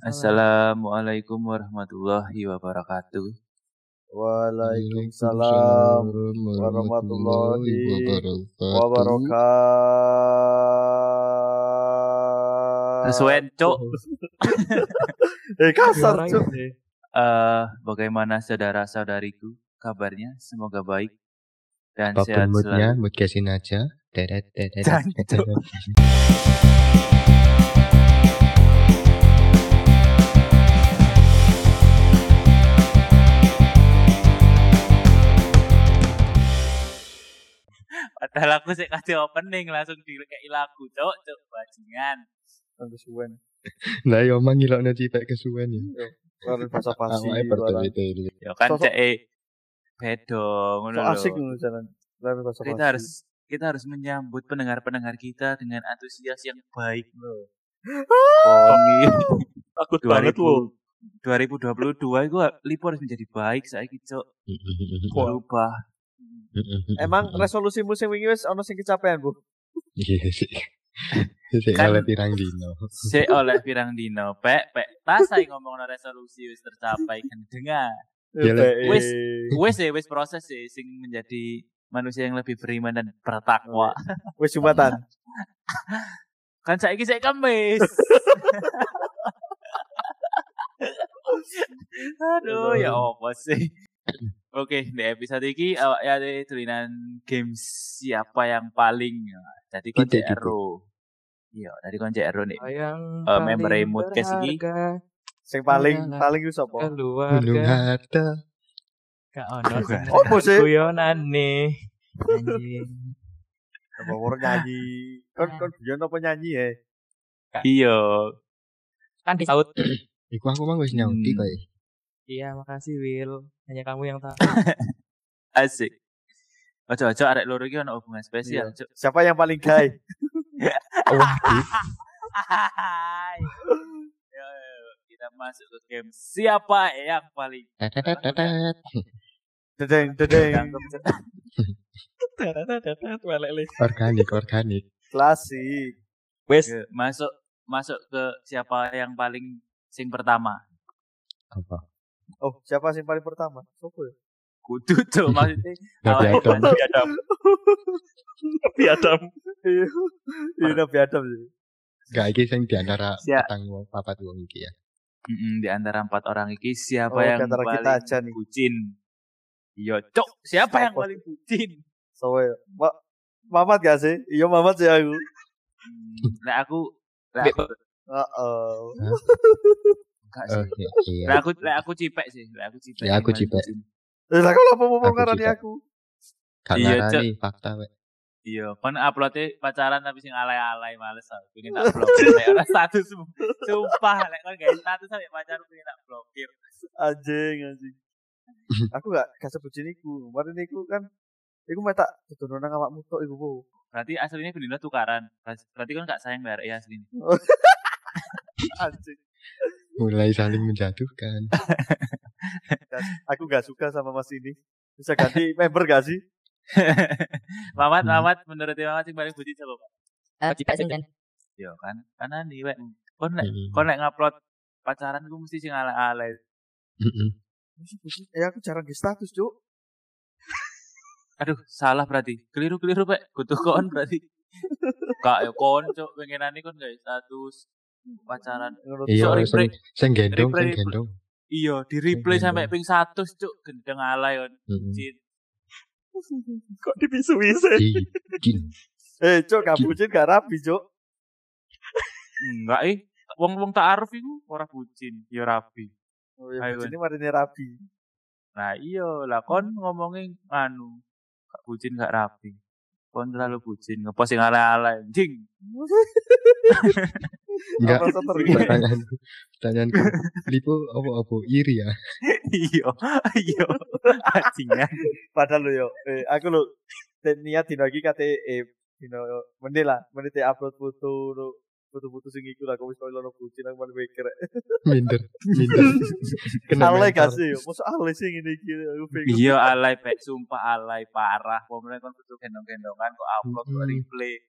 Assalamualaikum warahmatullahi wabarakatuh. Waalaikumsalam warahmatullahi wabarakatuh. Sesuai, Cuk. Kasar, Cuk. Bagaimana saudara-saudariku kabarnya? Semoga baik dan apapun sehat selalu. Mutnya aja. Padahal aku sih kasih opening langsung dikei lagu, cok bajingan. Kesuwen. Lah yo mang ngilokno cipek kesuwen ya. Ora basa basi. Ya kan cek bedo ngono lho. Asik ngono jalan. Kita harus menyambut pendengar-pendengar kita dengan antusias yang baik lho. Aku banget lho. 2022 iku lipo harus menjadi baik saiki, cok. Berubah. Emang resolusi musim wingi wis ana sing kecapean, Bu? Iya sih. Sik oleh pirang dino. Pek pas saiki ngomongno resolusi wis tercapai kedengar. Wis proses sih sing menjadi manusia yang lebih beriman dan bertakwa. Wis jumatan. Kan saiki sik Kamis. Aduh, ya apa sih? Oke, di episode ini awaknya ada tulisan games siapa yang paling jadi konjek ero. Iya, dari konjek ero nih. Member remote case iki sing paling iku sapa? Keluarga. Gak ono. Opo sih? Guyonane. Anjing. Apa ora nyanyi? Kon biyen apa nyanyi ya? Iya. Kan disaut. Iku aku mang wis nyauti kae. Iya, makasih Will. Hanya kamu yang tahu. Asik. Ojo arek loro iki ono hubungan spesial. Iya. Siapa yang paling gay? Yo, kita masuk ke game siapa yang paling. Dedeng. Organik. Klasik. Wes masuk ke siapa yang paling sing pertama. Apa? Oh, siapa sih paling pertama? Sopo ya? Kudu to maksudnya. Nabi Adam. Iya, Nabi Adam sih. Enggak iki sing di antara papat wong iki ya. Heeh, di antara 4 orang iki siapa yang paling bucin? Iya, Cuk, siapa yang paling bucin? Sopo ya? Mamat gak sih? Iya, Mamat sih aku. Nek aku. Heeh. Lah aku cipek sih. Lah aku cipek. Lah kalau apa mau ngarani aku. Iya, ini fakta wek. Iya, kon upload-e pacaran tapi sing alay-alay males aku. Pengen tak blokir nek ora status. Sumpah lek kon gawe status sampe pacarku pengen tak blokir. Anjing. Aku gak sebutin iku. Mari niku kan iku metak dodono nang awakmu tok iku po. Berarti asline bener tukaran. Berarti kon gak sayang barek ya asline. Anjing. Mulai saling menjatuhkan. Aku gak suka sama mas ini. Bisa ganti member gak sih? Mamat, menurut Mamat sing paling bucin sapa, Pak? Cipek sing kan. Yo kan, kanan iki wek. Kon nek ngupload pacaran ku mesti sing ala-ala. Heeh. Aku jarang di status, Cuk. Aduh, salah berarti. Keliru, Pak. Kudu kon berarti. Kak yo kon, Cuk, pengenane kon gak status. Pacaran sing gendong iya di replay sampai ping 100 cuk gendeng alay kon bucin kok dipisui sih cuk gak bucin gak rapi cuk enggak wong ta'aruf iku ora bucin ya rapi oh ya bucin marine rapi nah iya lah kon ngomongin anu gak bucin gak rapi kon terlalu bucin ngepost sing alay-alay anjing enggak pertanyaanku lipo apa iri ya iya anjingnya padahal lo yo aku lo niat dino iki kate dino menit upload foto sing iku lah kok wis ono bucin aku malah mikir minder alay kasih yo mosok alay sing ngene iki iya alay pek sumpah alay parah pomene kon foto gendong-gendongan kok upload replay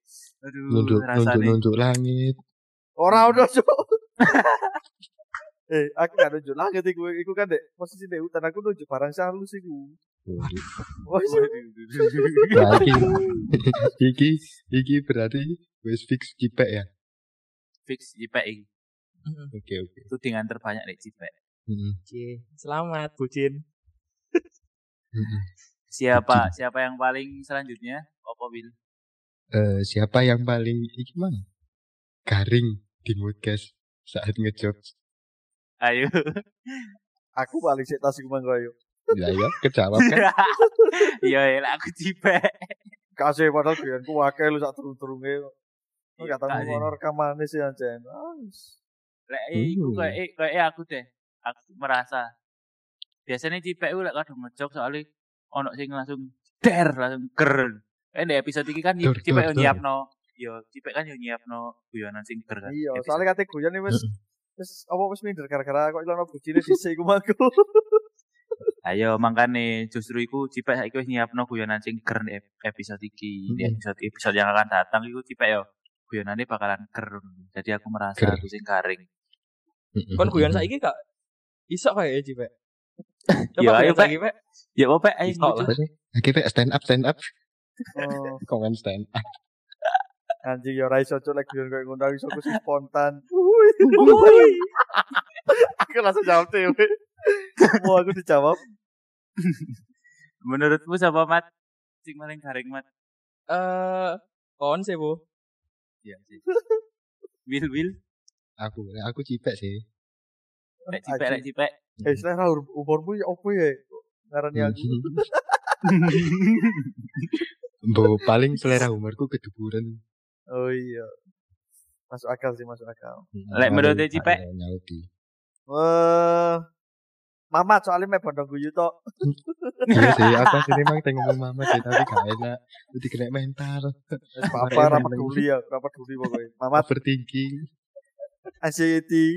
aduh rasane nunjuk langit. Orang udah cok. aku gak nunjuk lah ketika gue ikut kan dek posisi dek hutan aku nunjuk barang salu sih gue. Waduh. Iki berarti wes fix JPEG ya. Fix JPEG. Oke. Itu dengan terbanyak dek JPEG. Selamat Bucin. Siapa yang paling selanjutnya? Opo Bil. Siapa yang paling iki mang? Garing di podcast saat ngejob. Ayo. Aku paling sik tas iku mang koyo. Ya ya, kejawab kan. Iya, aku jipek. Kasih padahal bianku akeh lu sak turun-turunge. Enggak tahu ngono rekamane sih anjen. Lek iku koyo aku deh. Aku merasa biasanya jipek lek kadang ngejog soalnya ono sing langsung der langsung keren. Di episode ini kan Cipek nyiapno. Yo Cipek kan yo nyiapno guyonan sing ger kan. Iya, soalé kate guyon wis apa wis minder gara-gara kok ilang bojine dhisik iku mangku. Ayo mangkane justru iku Cipek saiki wis nyiapno guyonan sing ger di episode iki. Di episode yang akan datang iku Cipek yo guyonane bakalan ger. Jadi aku merasa aku sing garing. Kon guyon saiki gak iso kaya Cipek. Coba ayo Cipek. Ya opo Cipek ayo lucu. Cipek stand up. Oh, komen stand. Anjing yo rai soco lek guyon koyo ngono iso ku spontan. Aku langsung jawab dhewe. Aku dijawab. Menurutmu siapa Mat? Sing paling garing Mat. Kon sih, Bu. Iya sih. Wil. Aku cipek sih. Lek cipek. Selera umurmu ya opo ya? Ngarani aku. Bo paling selera humorku keduburan. Oh iya. Masuk akal. Lek menurut Cipek. Mamat soalnya mek bondo guyu tok. Iya sih, aku sini mang teng ngomong Mamat sih tapi gak enak. Udah kena mental. Wis apa ra peduli ya, ora peduli pokoke. Mamat bertingking. Anxiety.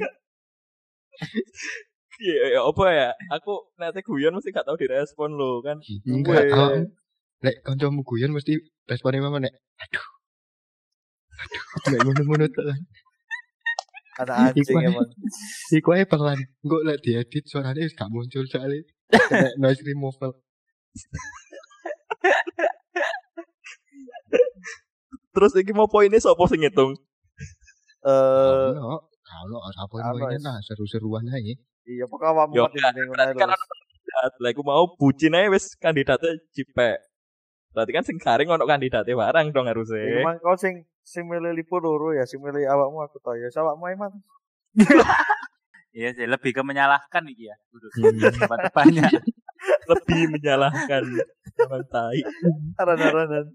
Iya, apa ya? Aku nanti guyon mesti gak tau direspon lo kan. Enggak. Lek kancamu guyon mesti responnya mama nek. Aduh. Lek ngono-ngono to. Ada anjing emang. Iku ae pelan. Engko lek diedit suarane wis gak muncul soalé. Nek noise removal. Terus iki mau poinnya sapa sing ngitung? Ono poin-poinnya nah seru-seruan ae. Iya pokoknya awakmu penting ngono. Lah iku mau bucin ae wis kandidatnya Cipek. Berarti kan sing garing ono kandidatnya barang dong harusnya. Iku mang kok sing milih lipo loro ya, sing milih awakmu aku toyo. Awakmu emang. Iya sih lebih ke menyalahkan iki ya. Banyak. Lebih menyalahkan orang tai. Aran-aranan.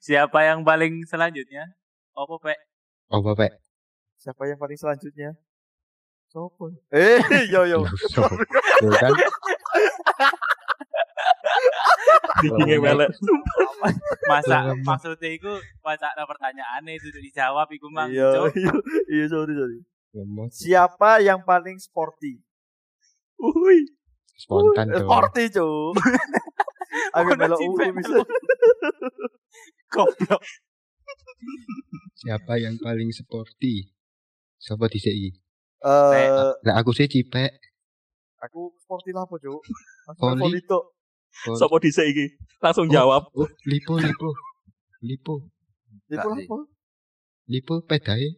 Siapa yang paling selanjutnya? Opo Pek? Siapa yang paling selanjutnya? Sopo. Yo. Kan. Dikinge melek. Masa maksudnya iku wacana pertanyaane itu dijawab iku mang. Iya, sorry. Siapa yang paling sporty? Uy. Spontan tuh. Sporty, Cuk. Aku melok bisa. Goblok. Siapa yang paling sporty? Siapa dhisik iki? Nah aku sih Cipek. Aku sporty lah po Cuk. Poli tok. Sopo dhisik iki? Langsung jawab. Lipo. Lipo apa? Lipo pedae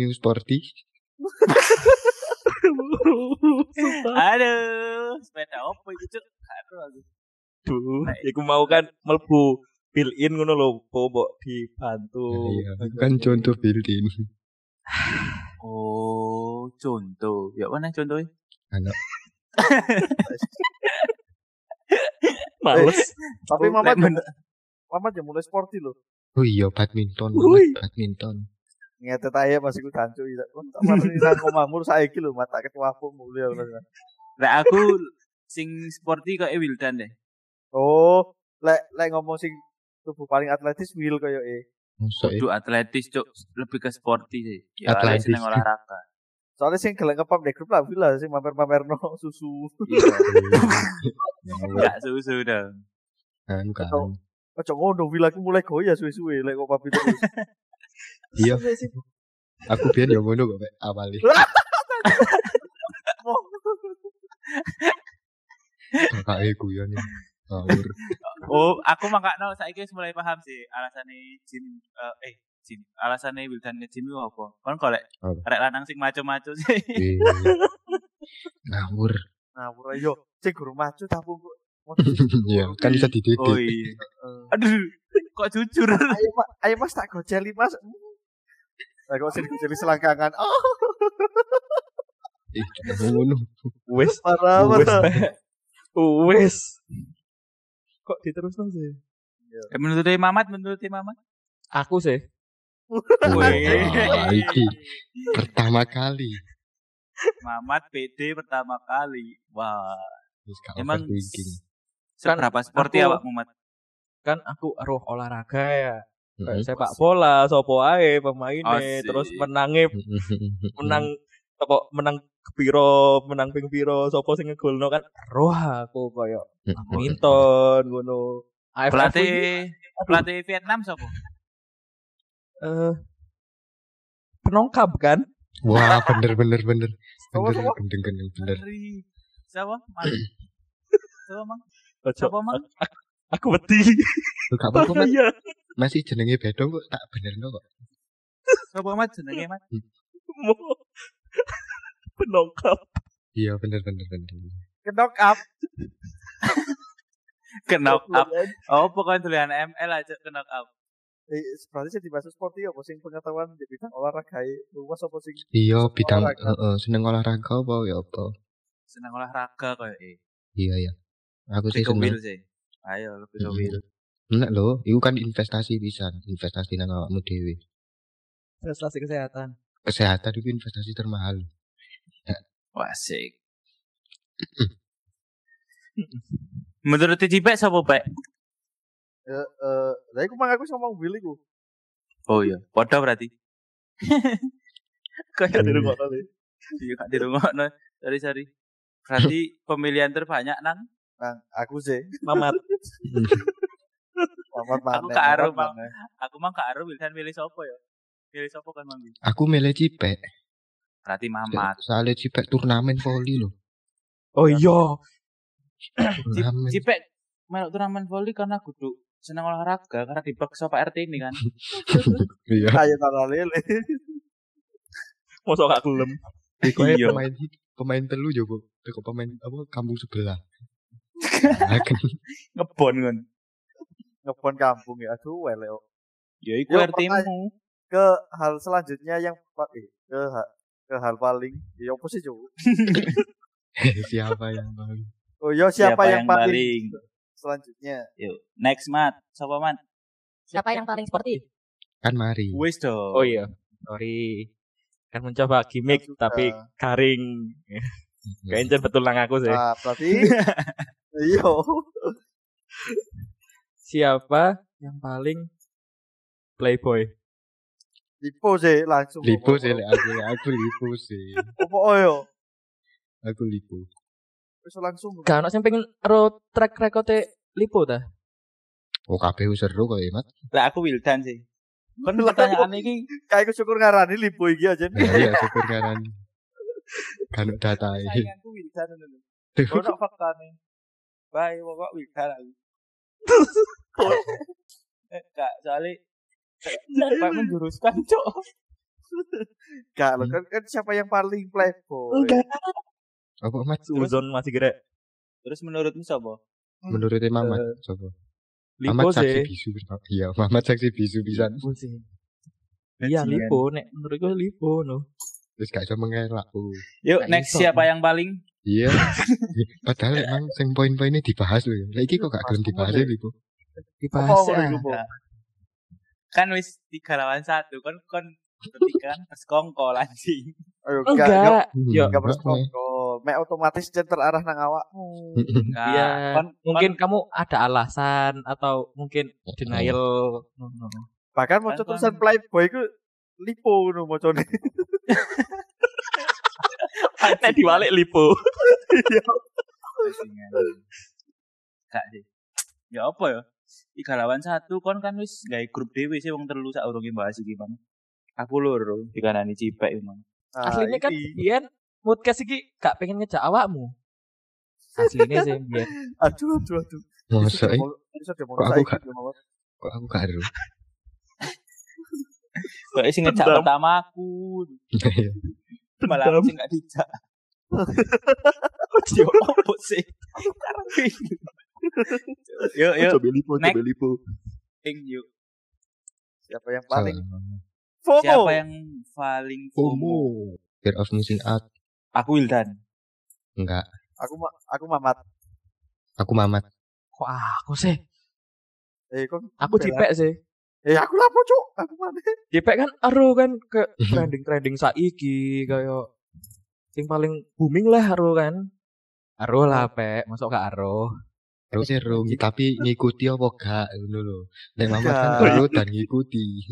new sporty. Aduh, sepeda opo iki Cuk? Duh, iku mau kan mlebu built-in ngono lho, mbok dibantu. Iya, kan contoh built-in. Oh, contoh. Ya mana contohnya? Anak. Males. Tapi Mama dia mulai sporty loh. Oh iya, badminton. Ngetet aja masih ku tancu. Tak marani nang omahmu saiki lho, mata ketuaku mulih. Lek aku sing sporty koyo Wildan deh. Oh, lek ngomong sing tubuh paling atletis Wil koyo e. Kudu atletis Cuk, lebih ke sporty sih. Ya seneng olahraga. Soalnya sing gelek ngepop di grup lah Bila sing mamer-mamerno susu. Enggak susu dong. Enggak. Ojo ngono Bila aku mulai goyah suwe-suwe lek kok papi terus. Iya. Aku biyen yo ngono kok awali. Kakak guyon ya. Oh, aku makakno saiki wis mulai paham sih alasane jin jin. Alasane wildane jin ku apa? Kon golek rek lanang sing maco-maco sih. Ngawur. Ngawur yo. Sing guru maco tapi kok iya, kan bisa dididik. Oh iya. Aduh, kok jujur. Ayo Pak, ayo Mas tak gojeli Mas. Lah kok sing gojeli selangkangan. Oh. Ngono. Wes parah. Wes. Kok diteruskan sih? Ya. Menurut Mamat? Aku sih. Wah, iki pertama kali. Mamat PD pertama kali. Wah. Emang seberapa sporty awak Mamat? Kan aku roh olahraga ya. Sepak bola, sopo ae pemainnya, terus menang piro, menang ping piro, sopo sing ngegolno kan roh aku koyo Minton ngono. Pelatih Vietnam sopo? Penongkap kan? Wah, bener. Bener. Siapa? Mang. Siapa Mang? Aku wedi. Gak apa-apa. Masih jenenge beda kok, tak benerno kok. Sopo Mas jenenge Mas? Penongkap. Iya bener. Knock up. Oh pokoknya tulisan ML aja knock up. Berarti jadi bahasa sporty apa sing pengetahuan di bidang olahraga luas apa sing? Iya bidang seneng olahraga apa ya apa? Seneng olahraga koyo Iya. Aku sih seneng. Ayo lebih doil. Enak lho, iku kan investasi pisan, investasi nang awakmu dhewe. Investasi kesehatan itu investasi termahal. Wah asik. Menurut Cipek siapa Pak? Lah iku mang aku ngomong Willy ku. Oh iya, padha berarti. Kayak dirungokno iki. Iya, gak dirungokno. Sari-sari. Berarti pemilihan terbanyak nang aku sih, Mamat. Mamat. Aku mang karo pilihan milih sapa ya? Milih sapa kan Mang? Aku milih Cipek. Berarti Mamat. Soalnya Cipek turnamen voli loh. Oh iya. Cipek melok turnamen voli karena kudu senang olahraga karena dipaksa Pak RT ini kan. Iya. Ayo tara lele. Mosok gak gelem. Iku pemain telu yo kok. Teko pemain apa kampung sebelah. Ngebon kan. Ngebon kampung ya. Aduh welek. Ya iku RT-mu. Ke hal selanjutnya yang ke hal paling ya opo sih Cuk? Siapa yang paling? Oh yo siapa yang paling? Selanjutnya. Yo next Mat, siapa Mat? Siapa yang paling sporty? Kan Mari. Wis do. Oh iya. Sorry. Kan mencoba gimmick tapi garing. Kayaknya betul lang aku sih. Ah, berarti. Yo. Siapa yang paling playboy? Lipo sih. Opo yo? Aku lipo. Wis langsung. Kan ono sing pengen ro track record-e lipo ta? Oh kabeh wis seru kok ya, Mat. Lah aku Wildan sih. Kon pertanyaan iki kaya syukur ngarani lipo iki aja. Iya, syukur ngarani. Kan datae. Aku Wildan lho. Ono faktane. Bae pokok Wildan aku. Kak, soalnya Pak menjuruskan cok. Enggak lo kan siapa yang paling playboy? Enggak. Apa Mas Uzon masih gerak? Terus menurutmu siapa? Menurut Mamat siapa? Mamat saksi bisu berapa? Iya, Mamat saksi bisu bisa. Iya Lipo, nek menurutku Lipo no. Terus gak cuma ngelak. Yuk next siapa yang paling? Iya. Padahal emang sing poin-poinnya dibahas lho. Lah iki kok gak gelem dibahas Lipo? Dibahas. Kan wis 3-1 kon ketika perskongkol anjing. Enggak. Yo enggak perskongkol. Mek otomatis terarah nang awakmu. Iya. Mungkin kamu ada alasan atau mungkin denial. Bahkan maca tulisan playboy iku lipo ngono macane. Nek diwalek lipo. Iya. Enggak sih. Ya apa ya? 3-1 kon kan wis gawe grup dhewe sih wong telu sak urunge bahas iki, Bang. Aku loro dikanani Cipek iki, Mang. Asline kan Ian podcast iki gak pengen ngejak awakmu. Asline sih biyen. Aduh. Aku gak ada. Kok sing ngejak pertama aku. Malah sing gak dijak. Kok yo opo sih? Yo. Coba lipo. Ing yo. Siapa yang paling FOMO? Fear of missing out. Aku Wildan. Enggak. Aku Mamat. Kok aku sih? Aku dipek sih. Aku lapo cuk. Aku mana? Dipek kan aru kan ke trending saiki kayak sing paling booming lah aru kan. Aru lah pek, masuk ke aru. Terus tapi ngikuti apa gak ngono lho. Nek Mamat kan aru dan ngikuti.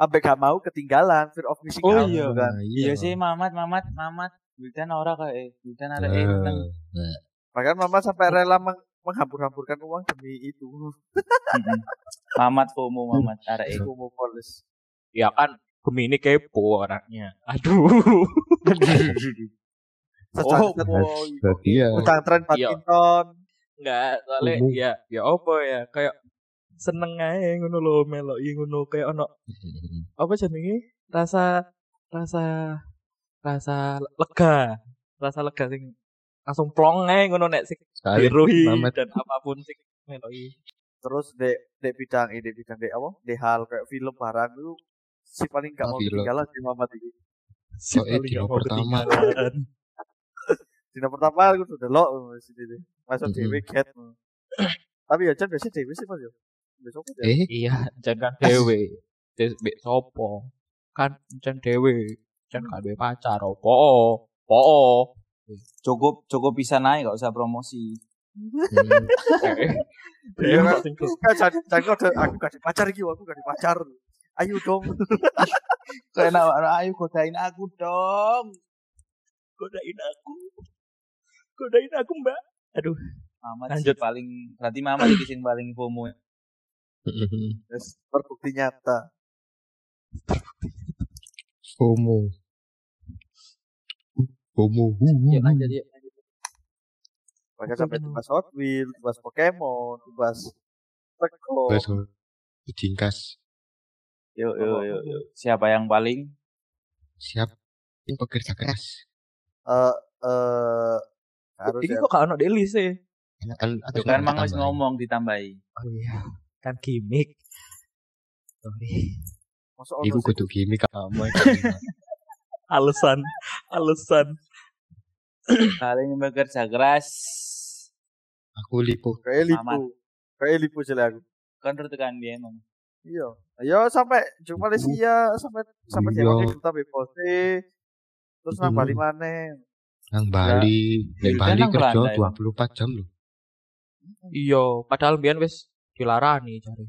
Ampe gak mau ketinggalan fear of missing out. Iya sih Mamat Wildan ora kae, Wildan arek enteng. Bahkan Mamat sampai rela menghambur-hamburkan uang demi itu. Mamat FOMO Mamat arek FOMO polis. Ya kan Gemini kepo orangnya. Aduh. Sedang tren badminton. Enggak, soalnya ya apa ya kayak seneng ae ngono lho meloki ngono kayak ono apa jenenge rasa lega sing langsung plong ae ngono nek sing diruhi dan apapun sing meloki. Terus di bidang apa di hal kayak film barang itu si paling gak mau ketinggalan si Mamat iki. Si paling pertama. Dina pertama aku sudah delok wis iki. Masuk dhewe get. Tapi ya jan biasa dhewe sih Mas yo. Iya, jangan dewe. Mbek sapa? Kan jan dewe, jan gak duwe pacar opo. Poo. Cukup bisa naik gak usah promosi. Iya kan jan aku gak di pacar iki, aku gak di pacar. Ayo dong. Kena ayo godain aku, Mbak. Aduh, Mamat lanjut paling berarti Mamat iki sing paling FOMO. Terus terbukti nyata. FOMO. Ya lanjut. Bahkan sampai tebas Hot Wheels, tebas Pokemon, tebas Teko. Dijingkas. Yo. Siapa yang paling siap pekerja keras? Ini kok gak ono deli sih. Kan Mang wis ngomong ditambahi. Oh iya. Kan gimmick. Iku kudu gimmick kamu. Alasan. Paling bekerja keras. Aku lipo. Kayak lipo jelek aku. Kan tertekan dia emang. Iya. Ayo sampai jumpa Malaysia sampai siapa kita BPOC. Terus nang Bali maneh. Nang Bali kerja 24 jam lho. Iya, padahal mbiyen wis dilarani cari.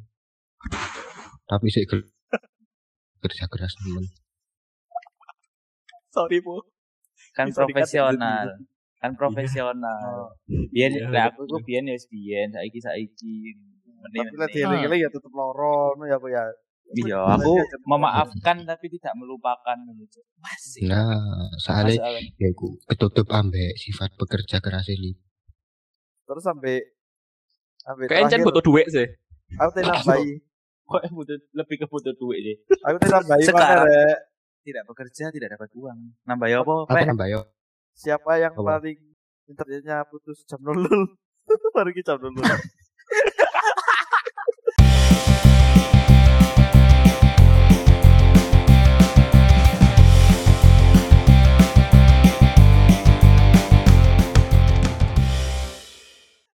Tapi sik kerja keras temen. Sorry, Bu. Kan profesional. Biyen aku ku biyen saiki. Tapi lek dhewe ya tetep loro ngono ya kok ya. Iya, aku memaafkan tapi tidak melupakan gitu. Masih. Nah, soalnya ya aku ketutup ambek sifat bekerja keras ini. Terus sampai kencen butuh duit sih. Aku nambahi. Kok lebih ke butuh duit sih. Aku nambahi mana rek? Tidak bekerja tidak dapat uang. Nambahi apa? Nambahi. Siapa yang paling internetnya putus jam 00? Baru kita jam 00.